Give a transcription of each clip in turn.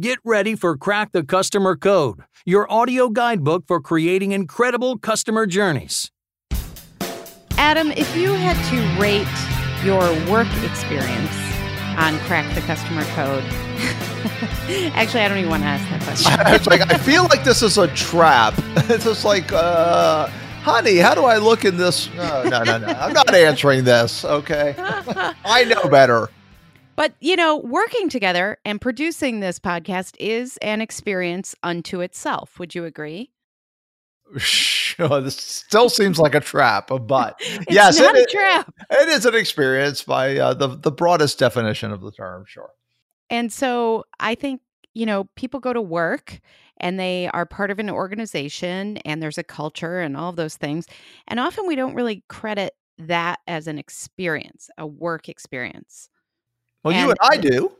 Get ready for Crack the Customer Code, your audio guidebook for creating incredible customer journeys. Adam, if you had to rate your work experience on Crack the Customer Code. Actually, I don't even want to ask that question. I feel like this is a trap. It's just like, honey, how do I look in this? No. I'm not answering this, okay? I know better. But, you know, working together and producing this podcast is an experience unto itself. Would you agree? Sure. This still seems like a trap, but yes, it's not a trap. It is an experience by the broadest definition of the term, sure. And so I think, you know, people go to work and they are part of an organization and there's a culture and all of those things. And often we don't really credit that as an experience, a work experience. Well, and you and I do.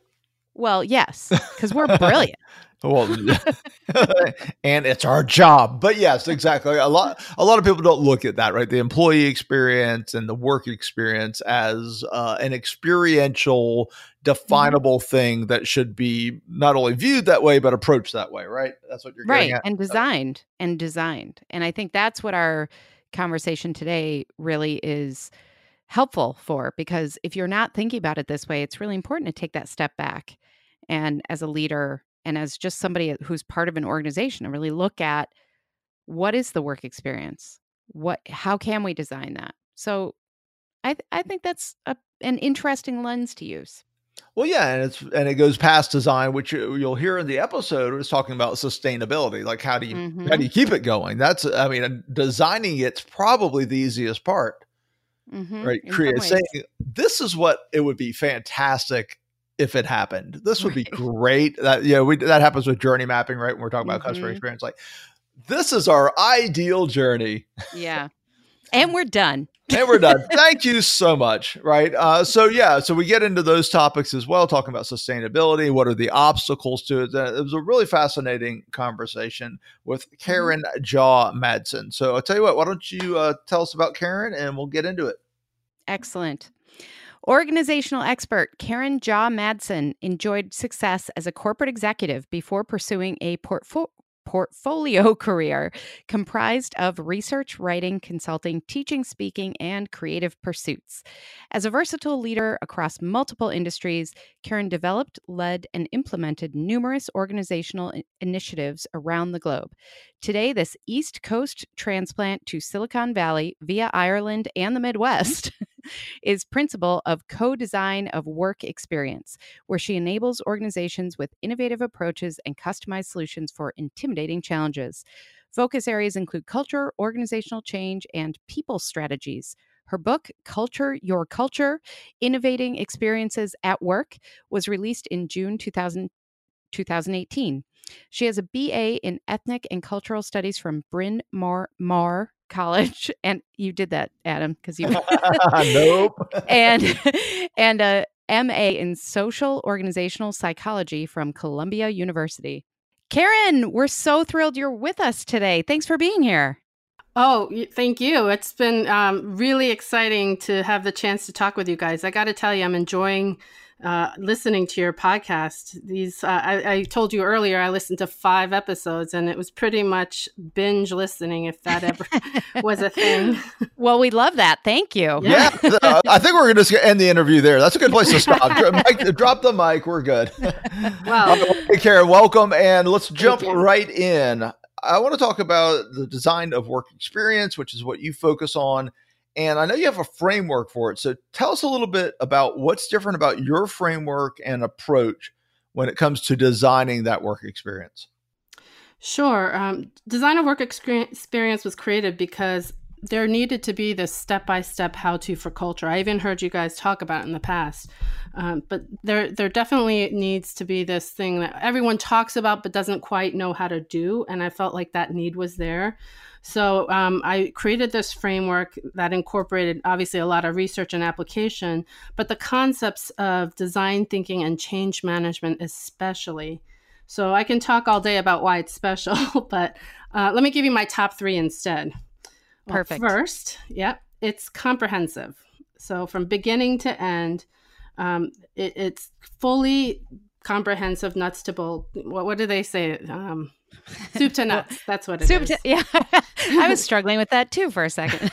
Well, yes, because we're brilliant. Well, and it's our job. But yes, exactly. A lot of people don't look at that, right? The employee experience and the work experience as an experiential, definable thing that should be not only viewed that way, but approached that way, right? That's what you're getting at. Right, and designed. And I think that's what our conversation today really is helpful for, because if you're not thinking about it this way, it's really important to take that step back and as a leader and as just somebody who's part of an organization and really look at what is the work experience? How can we design that? So I think that's an interesting lens to use. Well, yeah, and it goes past design, which you'll hear in the episode. It's talking about sustainability, like how do you keep it going? That's, I mean, designing it's probably the easiest part. Mm-hmm. Right. Saying this is what it would be fantastic if it happened. This would be great. That happens with journey mapping, right? When we're talking about customer experience, like this is our ideal journey. Yeah. And we're done. Thank you so much. Right. So we get into those topics as well, talking about sustainability. What are the obstacles to it? It was a really fascinating conversation with Karen Jaw Madsen. So I'll tell you what, why don't you tell us about Karen and we'll get into it. Excellent. Organizational expert Karen Jaw Madsen enjoyed success as a corporate executive before pursuing a portfolio career comprised of research, writing, consulting, teaching, speaking, and creative pursuits. As a versatile leader across multiple industries, Karen developed, led, and implemented numerous organizational initiatives around the globe. Today, this East Coast transplant to Silicon Valley via Ireland and the Midwest is principal of co-design of work experience, where she enables organizations with innovative approaches and customized solutions for intimidating challenges. Focus areas include culture, organizational change, and people strategies. Her book, Culture, Your Culture, Innovating Experiences at Work, was released in June 2018. She has a BA in Ethnic and Cultural Studies from Bryn Mawr College, and you did that, Adam, because you nope. and a MA in Social Organizational Psychology from Columbia University. Karen, we're so thrilled you're with us today. Thanks for being here. Oh, thank you. It's been really exciting to have the chance to talk with you guys. I got to tell you, I'm enjoying listening to your podcast. These I told you earlier, I listened to 5 episodes and it was pretty much binge listening, if that ever was a thing. Well, we love that. Thank you. Yeah. I think we're going to end the interview there. That's a good place to stop. Drop the mic. We're good. Well, hey, Karen, welcome. And let's jump right in. I want to talk about the design of work experience, which is what you focus on. And I know you have a framework for it. So tell us a little bit about what's different about your framework and approach when it comes to designing that work experience. Sure. Design of work experience was created because there needed to be this step-by-step how-to for culture. I even heard you guys talk about it in the past. But there definitely needs to be this thing that everyone talks about but doesn't quite know how to do. And I felt like that need was there. So I created this framework that incorporated obviously a lot of research and application, but the concepts of design thinking and change management especially. So I can talk all day about why it's special, but let me give you my top 3 instead. Perfect. Well, first, it's comprehensive. So from beginning to end, it's fully comprehensive nuts to bolt. What do they say? Soup to nuts. Well, that's what it is. Yeah. I was struggling with that too for a second.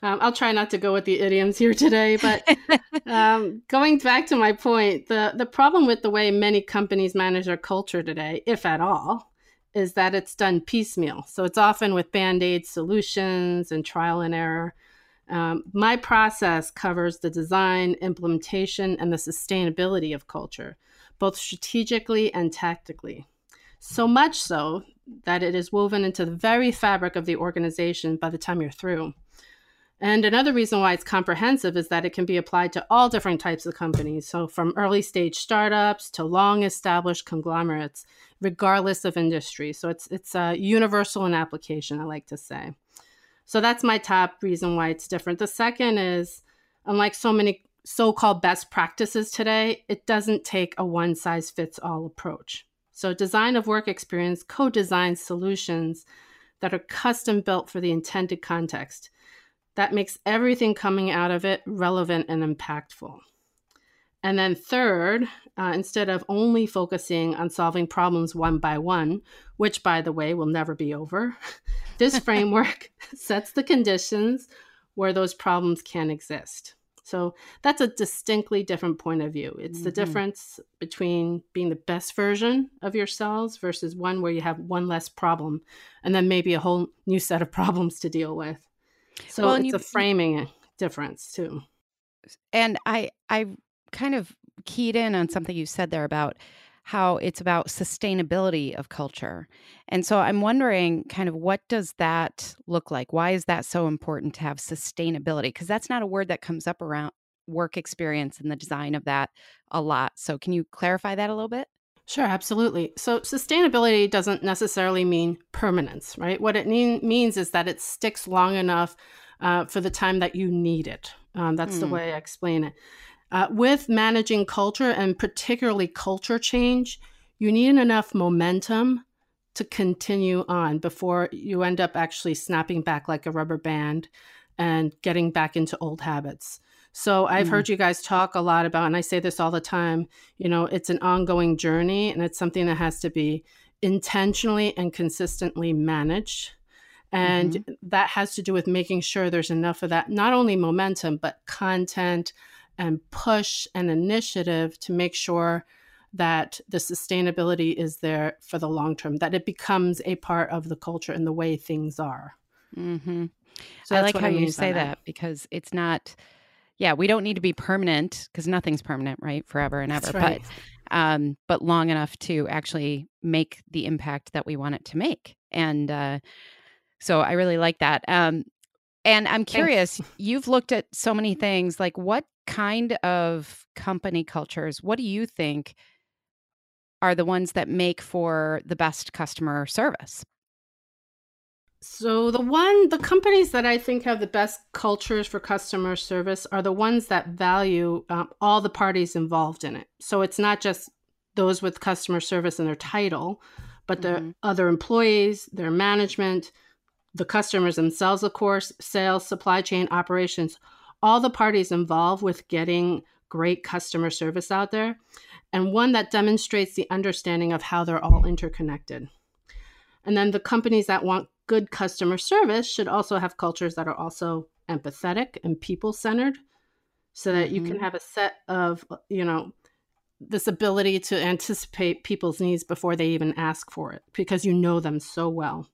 I'll try not to go with the idioms here today, but going back to my point, the problem with the way many companies manage their culture today, if at all, is that it's done piecemeal. So it's often with Band-Aid solutions and trial and error. My process covers the design, implementation, and the sustainability of culture, both strategically and tactically. So much so that it is woven into the very fabric of the organization by the time you're through. And another reason why it's comprehensive is that it can be applied to all different types of companies. So from early stage startups to long established conglomerates, regardless of industry. So it's universal in application, I like to say. So that's my top reason why it's different. The second is, unlike so many so-called best practices today, it doesn't take a one-size-fits-all approach. So design of work experience co-designs solutions that are custom built for the intended context. That makes everything coming out of it relevant and impactful. And then third, instead of only focusing on solving problems one by one, which, by the way, will never be over, this framework sets the conditions where those problems can exist. So that's a distinctly different point of view. It's the difference between being the best version of yourselves versus one where you have one less problem and then maybe a whole new set of problems to deal with. So well, it's a framing difference too. And I kind of keyed in on something you said there about how it's about sustainability of culture. And so I'm wondering kind of what does that look like? Why is that so important to have sustainability? Because that's not a word that comes up around work experience and the design of that a lot. So can you clarify that a little bit? Sure, absolutely. So sustainability doesn't necessarily mean permanence, right? What it means is that it sticks long enough for the time that you need it. That's the way I explain it. With managing culture and particularly culture change, you need enough momentum to continue on before you end up actually snapping back like a rubber band and getting back into old habits. So I've heard you guys talk a lot about, and I say this all the time, you know, it's an ongoing journey and it's something that has to be intentionally and consistently managed. And that has to do with making sure there's enough of that, not only momentum, but content and push and initiative to make sure that the sustainability is there for the long term, that it becomes a part of the culture and the way things are. So I like how you say that because it's not... Yeah, we don't need to be permanent because nothing's permanent, right? Forever and ever. That's right. But long enough to actually make the impact that we want it to make. And so I really like that. And I'm curious, you've looked at so many things, like what kind of company cultures, what do you think are the ones that make for the best customer service? So the companies that I think have the best cultures for customer service are the ones that value all the parties involved in it. So it's not just those with customer service in their title, but the other employees, their management, the customers themselves, of course, sales, supply chain, operations, all the parties involved with getting great customer service out there, and one that demonstrates the understanding of how they're all interconnected. And then the companies that want good customer service should also have cultures that are also empathetic and people-centered so that you can have a set of, you know, this ability to anticipate people's needs before they even ask for it because you know them so well.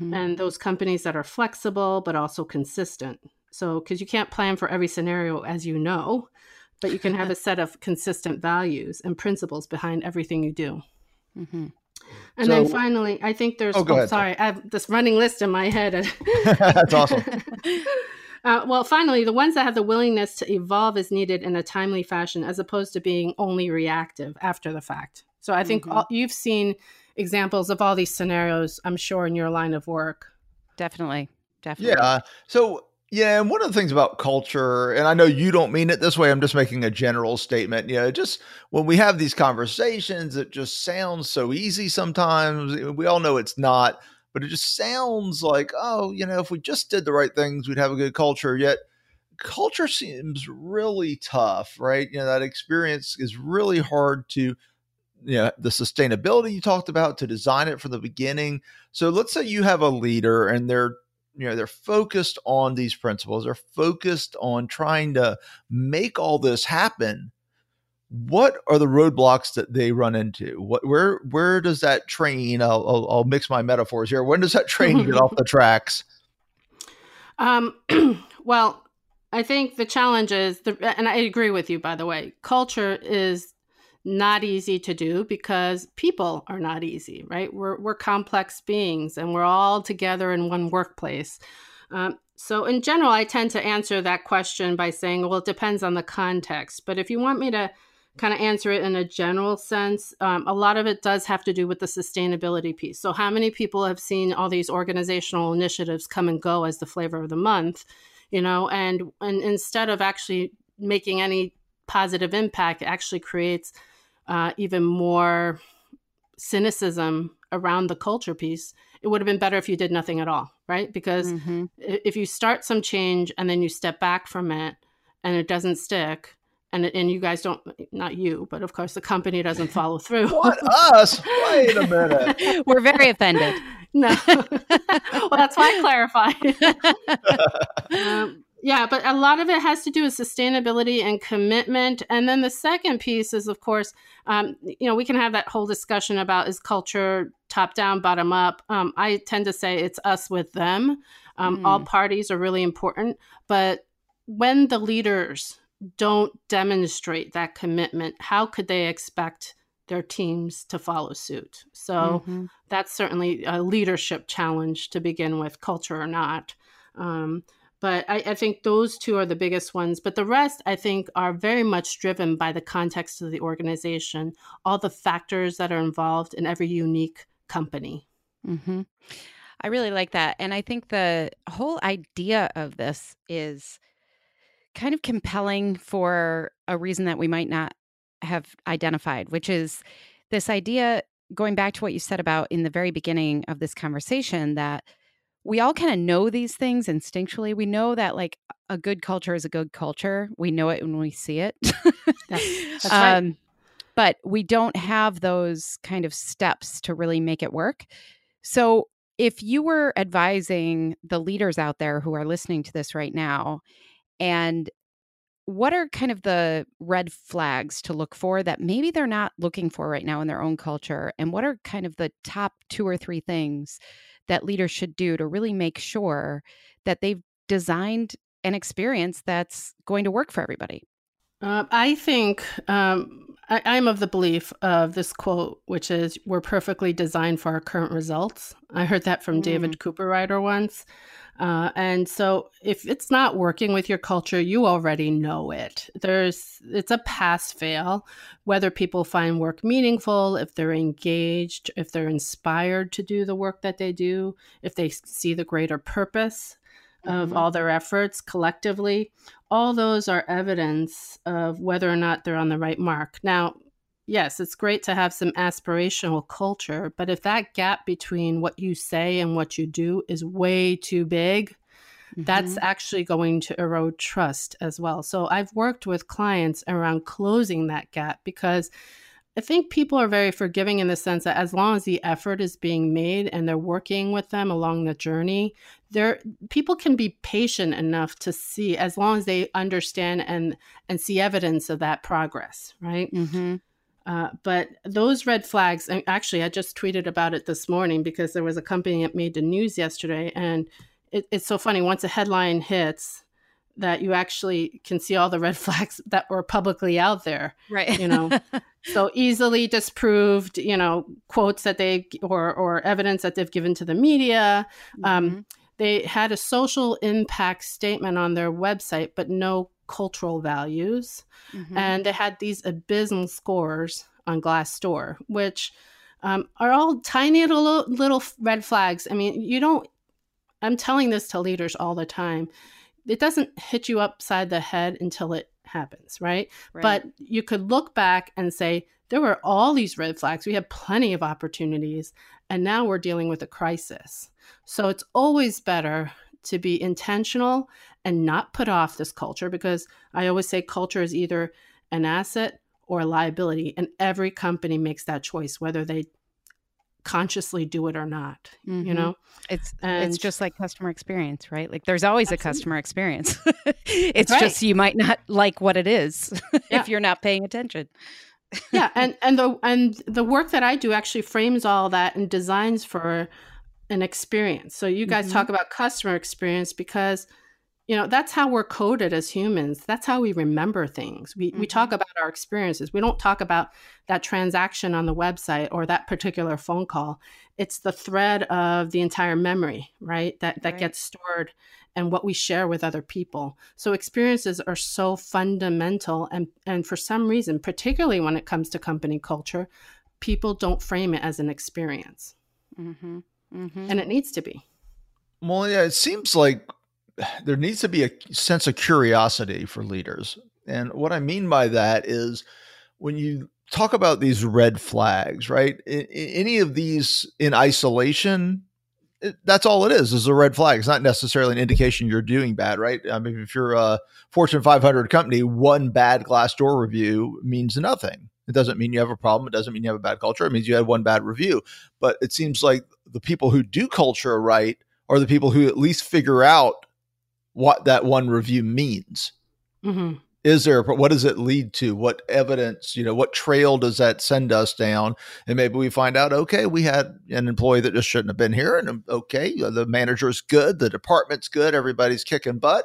And those companies that are flexible but also consistent. So, because you can't plan for every scenario, as you know, but you can have a set of consistent values and principles behind everything you do. And so, then finally, I think there's, sorry, I have this running list in my head. That's awesome. Well, finally, the ones that have the willingness to evolve as needed in a timely fashion, as opposed to being only reactive after the fact. So I think you've seen examples of all these scenarios, I'm sure, in your line of work. Definitely. Yeah. So yeah, and one of the things about culture, and I know you don't mean it this way, I'm just making a general statement. You know, just when we have these conversations, it just sounds so easy sometimes. We all know it's not, but it just sounds like, oh, you know, if we just did the right things, we'd have a good culture. Yet culture seems really tough, right? You know, that experience is really hard to, you know, the sustainability you talked about, to design it from the beginning. So let's say you have a leader and they're, you know, they're focused on these principles. They're focused on trying to make all this happen. What are the roadblocks that they run into? Where does that train, I'll mix my metaphors here. When does that train get off the tracks? Well, I think the challenge is, and I agree with you, by the way, culture is not easy to do because people are not easy, right? We're complex beings and we're all together in one workplace. So in general, I tend to answer that question by saying, well, it depends on the context. But if you want me to kind of answer it in a general sense, a lot of it does have to do with the sustainability piece. So how many people have seen all these organizational initiatives come and go as the flavor of the month, you know, and instead of actually making any positive impact, it actually creates even more cynicism around the culture piece. It would have been better if you did nothing at all, right? Because if you start some change and then you step back from it and it doesn't stick, and you guys don't, not you, but of course the company doesn't follow through. What, us? Wait a minute. We're very offended. No. Well, that's why I clarified. Yeah, but a lot of it has to do with sustainability and commitment. And then the second piece is, of course, you know, we can have that whole discussion about is culture top down, bottom up. I tend to say it's us with them. All parties are really important. But when the leaders don't demonstrate that commitment, how could they expect their teams to follow suit? So that's certainly a leadership challenge to begin with, culture or not. But I think those two are the biggest ones. But the rest, I think, are very much driven by the context of the organization, all the factors that are involved in every unique company. I really like that. And I think the whole idea of this is kind of compelling for a reason that we might not have identified, which is this idea, going back to what you said about in the very beginning of this conversation, that we all kind of know these things instinctually. We know that like a good culture is a good culture. We know it when we see it. That's right. But we don't have those kind of steps to really make it work. So if you were advising the leaders out there who are listening to this right now, and what are kind of the red flags to look for that maybe they're not looking for right now in their own culture? And what are kind of the top 2 or 3 things that leaders should do to really make sure that they've designed an experience that's going to work for everybody? I think I'm of the belief of this quote, which is, we're perfectly designed for our current results. I heard that from David Cooperrider once. And so if it's not working with your culture, you already know it. It's a pass-fail, whether people find work meaningful, if they're engaged, if they're inspired to do the work that they do, if they see the greater purpose of all their efforts collectively. All those are evidence of whether or not they're on the right mark. Now, yes, it's great to have some aspirational culture, but if that gap between what you say and what you do is way too big, that's actually going to erode trust as well. So I've worked with clients around closing that gap because I think people are very forgiving in the sense that as long as the effort is being made and they're working with them along the journey, people can be patient enough to see, as long as they understand and see evidence of that progress, right? But those red flags, and actually, I just tweeted about it this morning because there was a company that made the news yesterday. And it's so funny, once a headline hits, that you actually can see all the red flags that were publicly out there, right? You know, so easily disproved, you know, quotes that they, or evidence that they've given to the media. They had a social impact statement on their website, but no cultural values. And they had these abysmal scores on Glassdoor, which are all tiny little red flags. I mean, I'm telling this to leaders all the time. It doesn't hit you upside the head until it happens, right? But you could look back and say, there were all these red flags. We had plenty of opportunities, and now we're dealing with a crisis. So it's always better to be intentional and not put off this culture, because I always say culture is either an asset or a liability. And every company makes that choice, whether they consciously do it or not. Mm-hmm. You know, it's just like customer experience, right? Like there's always a customer experience. It's right. Just, you might not like what it is if you're not paying attention. Yeah. And the work that I do actually frames all that and designs for an experience. So you guys mm-hmm. talk about customer experience because, you know, that's how we're coded as humans. That's how we remember things. We talk about our experiences. We don't talk about that transaction on the website or that particular phone call. It's the thread of the entire memory, right? That right. gets stored and what we share with other people. So experiences are so fundamental. And for some reason, particularly when it comes to company culture, people don't frame it as an experience. Mm-hmm. Mm-hmm. And it needs to be. Well, yeah, it seems like there needs to be a sense of curiosity for leaders. And what I mean by that is when you talk about these red flags, right? Any of these in isolation, that's all it is a red flag. It's not necessarily an indication you're doing bad, right? I mean, if you're a Fortune 500 company, one bad Glassdoor review means nothing. It doesn't mean you have a problem. It doesn't mean you have a bad culture. It means you had one bad review. But it seems like the people who do culture right are the people who at least figure out what that one review means. Mm-hmm. What does it lead to? What evidence, what trail does that send us down? And maybe we find out, okay, we had an employee that just shouldn't have been here. And okay, the manager's good. The department's good. Everybody's kicking butt.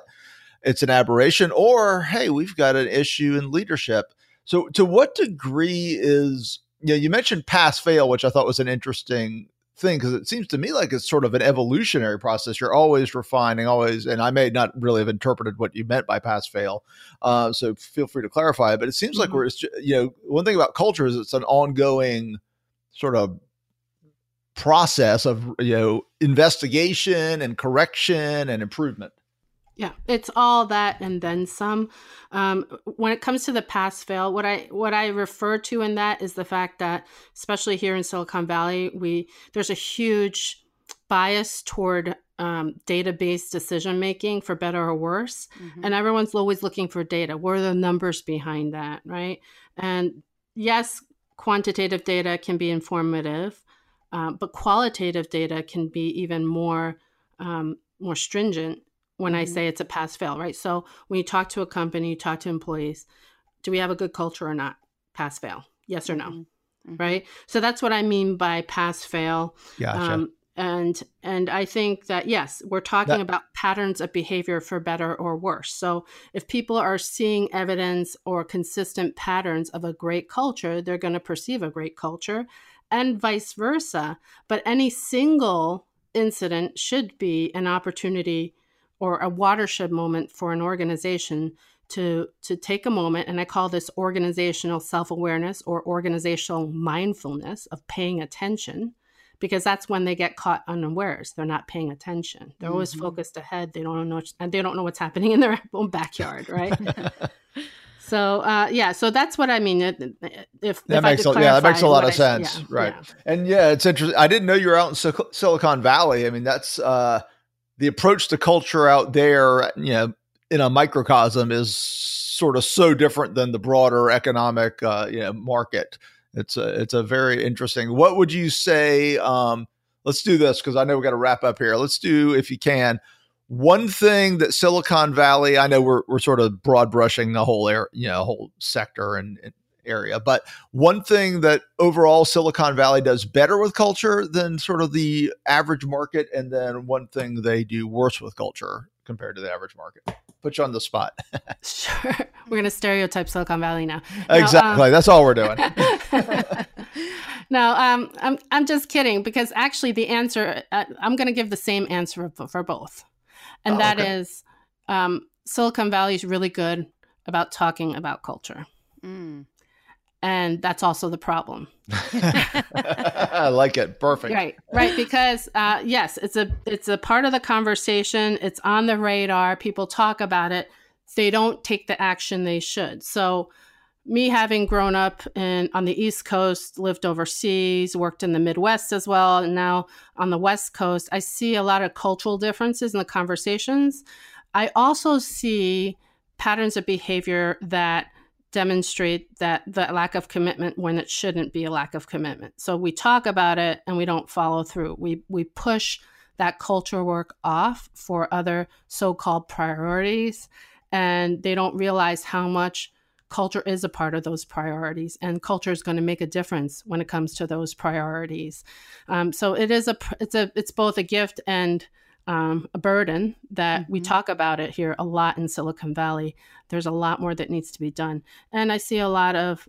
It's an aberration. Or, hey, we've got an issue in leadership. So to what degree is, you mentioned pass-fail, which I thought was an interesting thing, because it seems to me like it's sort of an evolutionary process. You're always refining, and I may not really have interpreted what you meant by pass fail. So feel free to clarify it. But it seems like one thing about culture is it's an ongoing sort of process of, investigation and correction and improvement. Yeah, it's all that and then some. When it comes to the pass fail, what I refer to in that is the fact that, especially here in Silicon Valley, there's a huge bias toward database decision making, for better or worse, mm-hmm. and everyone's always looking for data. What are the numbers behind that, right? And yes, quantitative data can be informative, but qualitative data can be even more stringent. When I say it's a pass-fail, right? So when you talk to a company, you talk to employees, do we have a good culture or not? Pass-fail, yes or no, mm-hmm. right? So that's what I mean by pass-fail. Gotcha. And I think that, yes, we're talking about patterns of behavior for better or worse. So if people are seeing evidence or consistent patterns of a great culture, they're going to perceive a great culture and vice versa. But any single incident should be an opportunity or a watershed moment for an organization to take a moment, and I call this organizational self-awareness or organizational mindfulness of paying attention, because that's when they get caught unawares. They're not paying attention. They're mm-hmm. always focused ahead. They don't know what's happening in their own backyard, right? So that's what I mean. That makes a lot of sense, right? Yeah. And yeah, it's interesting. I didn't know you were out in Silicon Valley. I mean, that's the approach to culture out there, in a microcosm is sort of so different than the broader economic, market. It's a very interesting. What would you say? Let's do this, because I know we got to wrap up here. Let's do, if you can, one thing that Silicon Valley. I know we're sort of broad brushing the whole whole sector and area, but one thing that overall Silicon Valley does better with culture than sort of the average market, and then one thing they do worse with culture compared to the average market. Put you on the spot. Sure. We're going to stereotype Silicon Valley now. Exactly. That's all we're doing. No, I'm just kidding, because actually the answer, I'm going to give the same answer for both. And that is Silicon Valley is really good about talking about culture. Mm. And that's also the problem. I like it. Perfect. Right. Because yes, it's a part of the conversation. It's on the radar. People talk about it. They don't take the action they should. So me having grown up on the East Coast, lived overseas, worked in the Midwest as well, and now on the West Coast, I see a lot of cultural differences in the conversations. I also see patterns of behavior that demonstrate that the lack of commitment when it shouldn't be a lack of commitment. So we talk about it and we don't follow through. We push that culture work off for other so-called priorities, and they don't realize how much culture is a part of those priorities, and culture is going to make a difference when it comes to those priorities. So it is it's both a gift and a burden that we talk about it here a lot in Silicon Valley. There's a lot more that needs to be done. And I see a lot of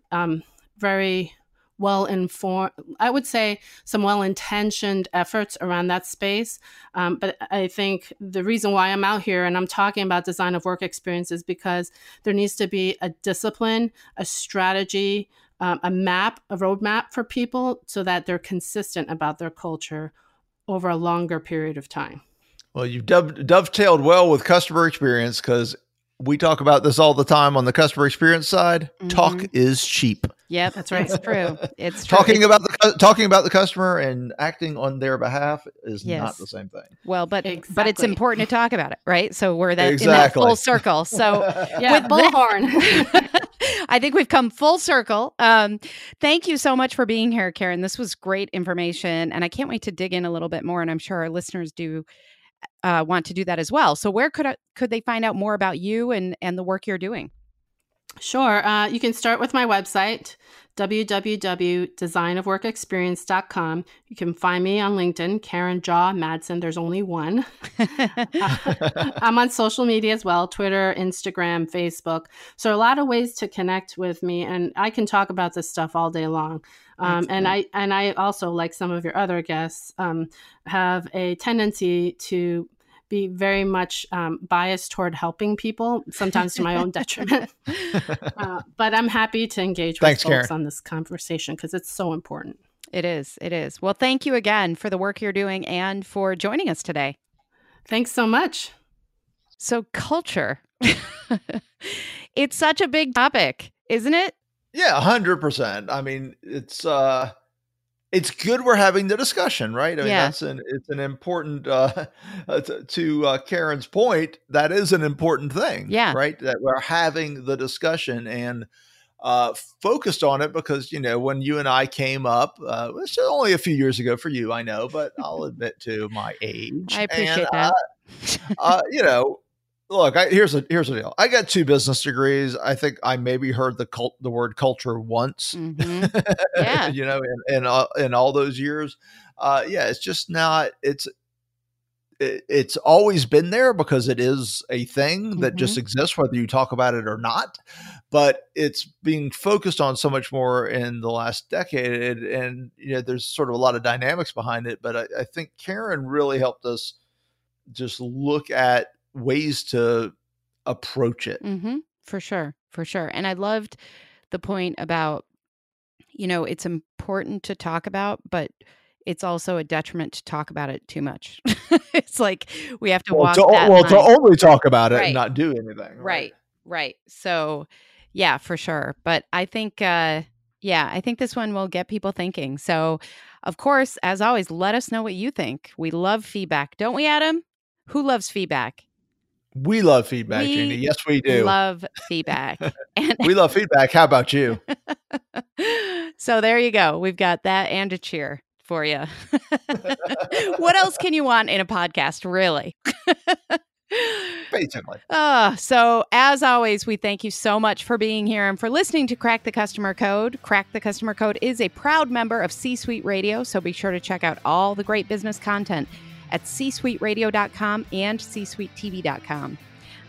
very well-informed, I would say some well-intentioned efforts around that space. But I think the reason why I'm out here and I'm talking about design of work experiences, because there needs to be a discipline, a strategy, a map, a roadmap for people so that they're consistent about their culture over a longer period of time. Well, you've dovetailed well with customer experience, because we talk about this all the time on the customer experience side. Mm-hmm. Talk is cheap. Yeah, that's right. It's true. It's true. Talking about the customer and acting on their behalf is not the same thing. Well, but it's important to talk about it, right? So we're in that full circle. So with bullhorn. I think we've come full circle. Thank you so much for being here, Karen. This was great information, and I can't wait to dig in a little bit more. And I'm sure our listeners do want to do that as well. So where could they find out more about you and the work you're doing? Sure. You can start with my website, www.designofworkexperience.com. You can find me on LinkedIn, Karen Jaw Madsen. There's only one. I'm on social media as well, Twitter, Instagram, Facebook. So a lot of ways to connect with me, and I can talk about this stuff all day long. I also, like some of your other guests, have a tendency to be very much biased toward helping people, sometimes to my own detriment. But I'm happy to engage with folks on this conversation because it's so important. It is. It is. Well, thank you again for the work you're doing and for joining us today. Thanks so much. So culture, it's such a big topic, isn't it? Yeah, 100%. I mean, it's good we're having the discussion, right? I mean, it's an important, to Karen's point, that is an important thing, right? That we're having the discussion and focused on it, because, you know, when you and I came up, it's only a few years ago for you, I know, but I'll admit to my age. I appreciate that. You know, look, here's the deal. I got 2 business degrees. I think I maybe heard the word culture once, you know, in all those years. It's just not, it's always been there because it is a thing that just exists, whether you talk about it or not, but it's being focused on so much more in the last decade. And, you know, there's sort of a lot of dynamics behind it, but I think Karen really helped us just look at ways to approach it. Mm-hmm. For sure. For sure. And I loved the point about, you know, it's important to talk about, but it's also a detriment to talk about it too much. It's like we have to walk that line. To only talk about it and not do anything. Right. So yeah, for sure. But I think, I think this one will get people thinking. So of course, as always, let us know what you think. We love feedback. Don't we, Adam? Who loves feedback? We love feedback, Jeannie. Yes, we do. Love feedback. We love feedback. How about you? So there you go. We've got that and a cheer for you. What else can you want in a podcast, really? Basically. So as always, we thank you so much for being here and for listening to Crack the Customer Code. Crack the Customer Code is a proud member of C-Suite Radio, so be sure to check out all the great business content at csuiteradio.com and csuitetv.com.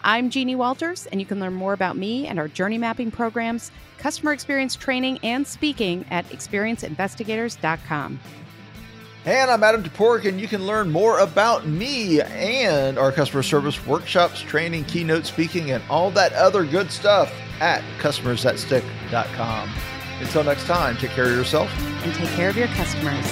I'm Jeannie Walters, and you can learn more about me and our journey mapping programs, customer experience training, and speaking at experienceinvestigators.com. And I'm Adam DePorck, and you can learn more about me and our customer service workshops, training, keynote speaking, and all that other good stuff at customersthatstick.com. Until next time, take care of yourself. And take care of your customers.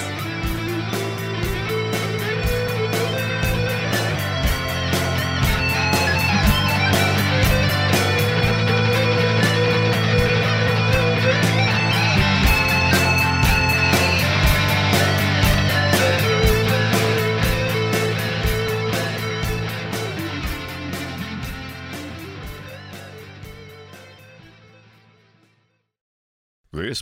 This